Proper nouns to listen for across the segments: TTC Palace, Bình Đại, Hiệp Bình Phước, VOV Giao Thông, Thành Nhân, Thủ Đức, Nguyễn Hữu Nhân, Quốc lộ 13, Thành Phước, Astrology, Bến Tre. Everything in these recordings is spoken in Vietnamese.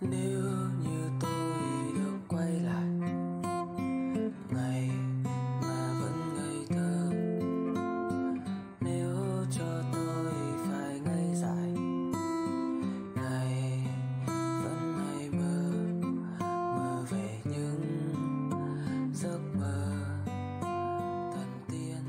Nếu như tôi được quay lại ngày mà vẫn ngây thơ, nếu cho tôi phải ngày dài, ngày vẫn hay mơ về những giấc mơ thần tiên.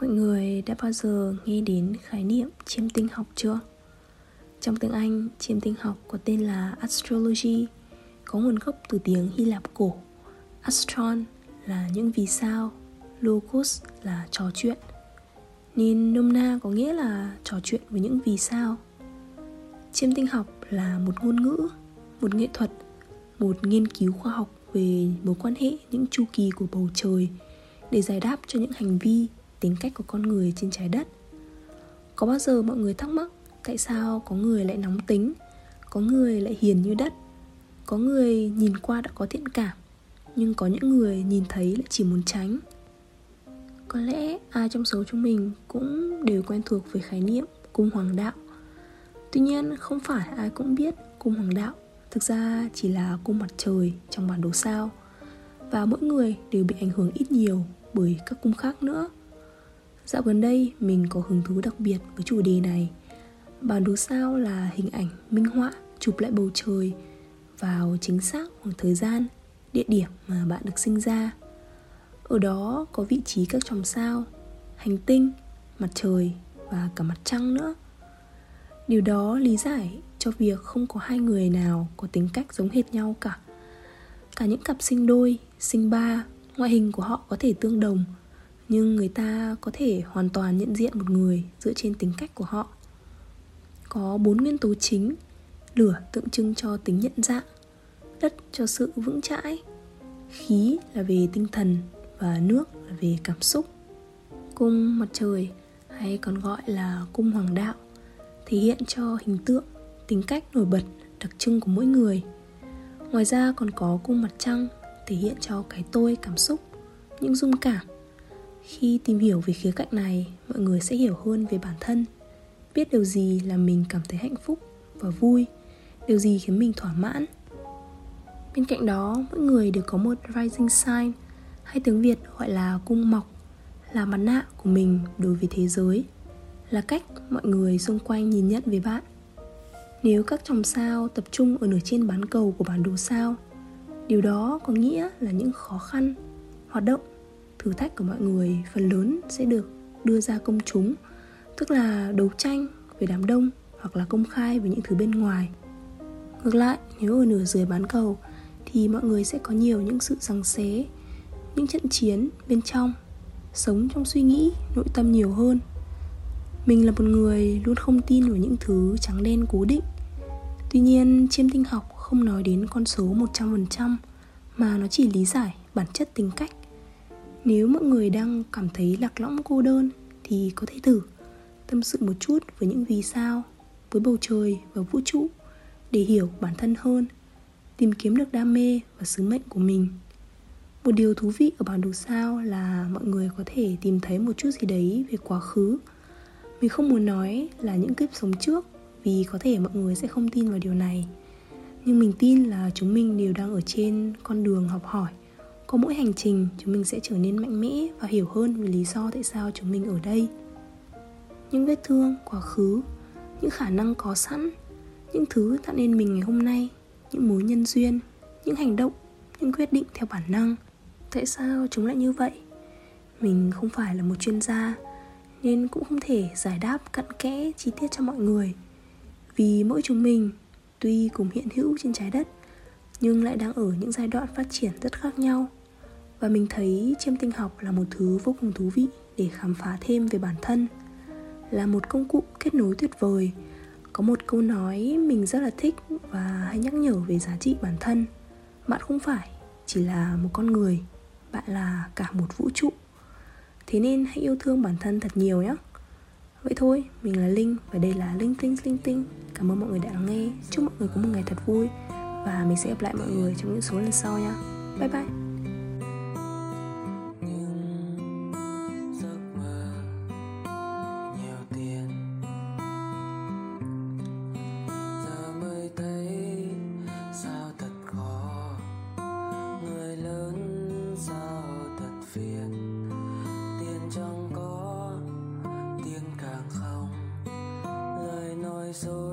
Mọi người đã bao giờ nghe đến khái niệm chiêm tinh học chưa? Trong tiếng Anh, chiêm tinh học có tên là Astrology, có nguồn gốc từ tiếng Hy Lạp cổ. Astron là những vì sao, Logos là trò chuyện, nên nôm na có nghĩa là trò chuyện với những vì sao. Chiêm tinh học là một ngôn ngữ, một nghệ thuật, một nghiên cứu khoa học về mối quan hệ những chu kỳ của bầu trời để giải đáp cho những hành vi, tính cách của con người trên trái đất. Có bao giờ mọi người thắc mắc tại sao có người lại nóng tính, có người lại hiền như đất, có người nhìn qua đã có thiện cảm, nhưng có những người nhìn thấy lại chỉ muốn tránh? Có lẽ ai trong số chúng mình cũng đều quen thuộc với khái niệm cung hoàng đạo. Tuy nhiên, không phải ai cũng biết cung hoàng đạo thực ra chỉ là cung mặt trời trong bản đồ sao, và mỗi người đều bị ảnh hưởng ít nhiều bởi các cung khác nữa. Dạo gần đây, mình có hứng thú đặc biệt với chủ đề này. Bản đồ sao là hình ảnh minh họa chụp lại bầu trời vào chính xác khoảng thời gian, địa điểm mà bạn được sinh ra. Ở đó có vị trí các chòm sao, hành tinh, mặt trời và cả mặt trăng nữa. Điều đó lý giải cho việc không có hai người nào có tính cách giống hệt nhau cả. Cả những cặp sinh đôi, sinh ba, ngoại hình của họ có thể tương đồng, nhưng người ta có thể hoàn toàn nhận diện một người dựa trên tính cách của họ. Có 4 nguyên tố chính: lửa tượng trưng cho tính nhận dạng, đất cho sự vững chãi, khí là về tinh thần và nước là về cảm xúc. Cung mặt trời, hay còn gọi là cung hoàng đạo, thể hiện cho hình tượng, tính cách nổi bật, đặc trưng của mỗi người. Ngoài ra còn có cung mặt trăng, thể hiện cho cái tôi, cảm xúc, những rung cảm. Khi tìm hiểu về khía cạnh này, mọi người sẽ hiểu hơn về bản thân, biết điều gì làm mình cảm thấy hạnh phúc và vui, điều gì khiến mình thỏa mãn. Bên cạnh đó, mỗi người đều có một rising sign, hay tiếng Việt gọi là cung mọc, là mặt nạ của mình đối với thế giới, là cách mọi người xung quanh nhìn nhận về bạn. Nếu các chòm sao tập trung ở nửa trên bán cầu của bản đồ sao, điều đó có nghĩa là những khó khăn, hoạt động, thử thách của mọi người phần lớn sẽ được đưa ra công chúng, tức là đấu tranh với đám đông hoặc là công khai với những thứ bên ngoài. Ngược lại, nếu ở nửa dưới bán cầu thì mọi người sẽ có nhiều những sự giằng xé, những trận chiến bên trong, sống trong suy nghĩ, nội tâm nhiều hơn. Mình là một người luôn không tin vào những thứ trắng đen cố định. Tuy nhiên, chiêm tinh học không nói đến con số 100%, mà nó chỉ lý giải bản chất tính cách. Nếu mọi người đang cảm thấy lạc lõng, cô đơn thì có thể thử tâm sự một chút với những vì sao, với bầu trời và vũ trụ để hiểu bản thân hơn, tìm kiếm được đam mê và sứ mệnh của mình. Một điều thú vị ở bản đồ sao là mọi người có thể tìm thấy một chút gì đấy về quá khứ. Mình không muốn nói là những kiếp sống trước, vì có thể mọi người sẽ không tin vào điều này. Nhưng mình tin là chúng mình đều đang ở trên con đường học hỏi. Có mỗi hành trình, chúng mình sẽ trở nên mạnh mẽ và hiểu hơn về lý do tại sao chúng mình ở đây. Những vết thương quá khứ, những khả năng có sẵn, những thứ tạo nên mình ngày hôm nay, những mối nhân duyên, những hành động, những quyết định theo bản năng. Tại sao chúng lại như vậy? Mình không phải là một chuyên gia, nên cũng không thể giải đáp cặn kẽ chi tiết cho mọi người. Vì mỗi chúng mình, tuy cùng hiện hữu trên trái đất, nhưng lại đang ở những giai đoạn phát triển rất khác nhau. Và mình thấy chiêm tinh học là một thứ vô cùng thú vị để khám phá thêm về bản thân, là một công cụ kết nối tuyệt vời, Có một câu nói mình rất là thích và hay nhắc nhở về giá trị bản thân. Bạn không phải chỉ là một con người, bạn là cả một vũ trụ. Thế nên hãy yêu thương bản thân thật nhiều nhé. Vậy thôi, mình là Linh và đây là Linh Tinh Linh Tinh. Cảm ơn mọi người đã lắng nghe. Chúc mọi người có một ngày thật vui. Và mình sẽ gặp lại mọi người trong những số lần sau nha. Bye bye. So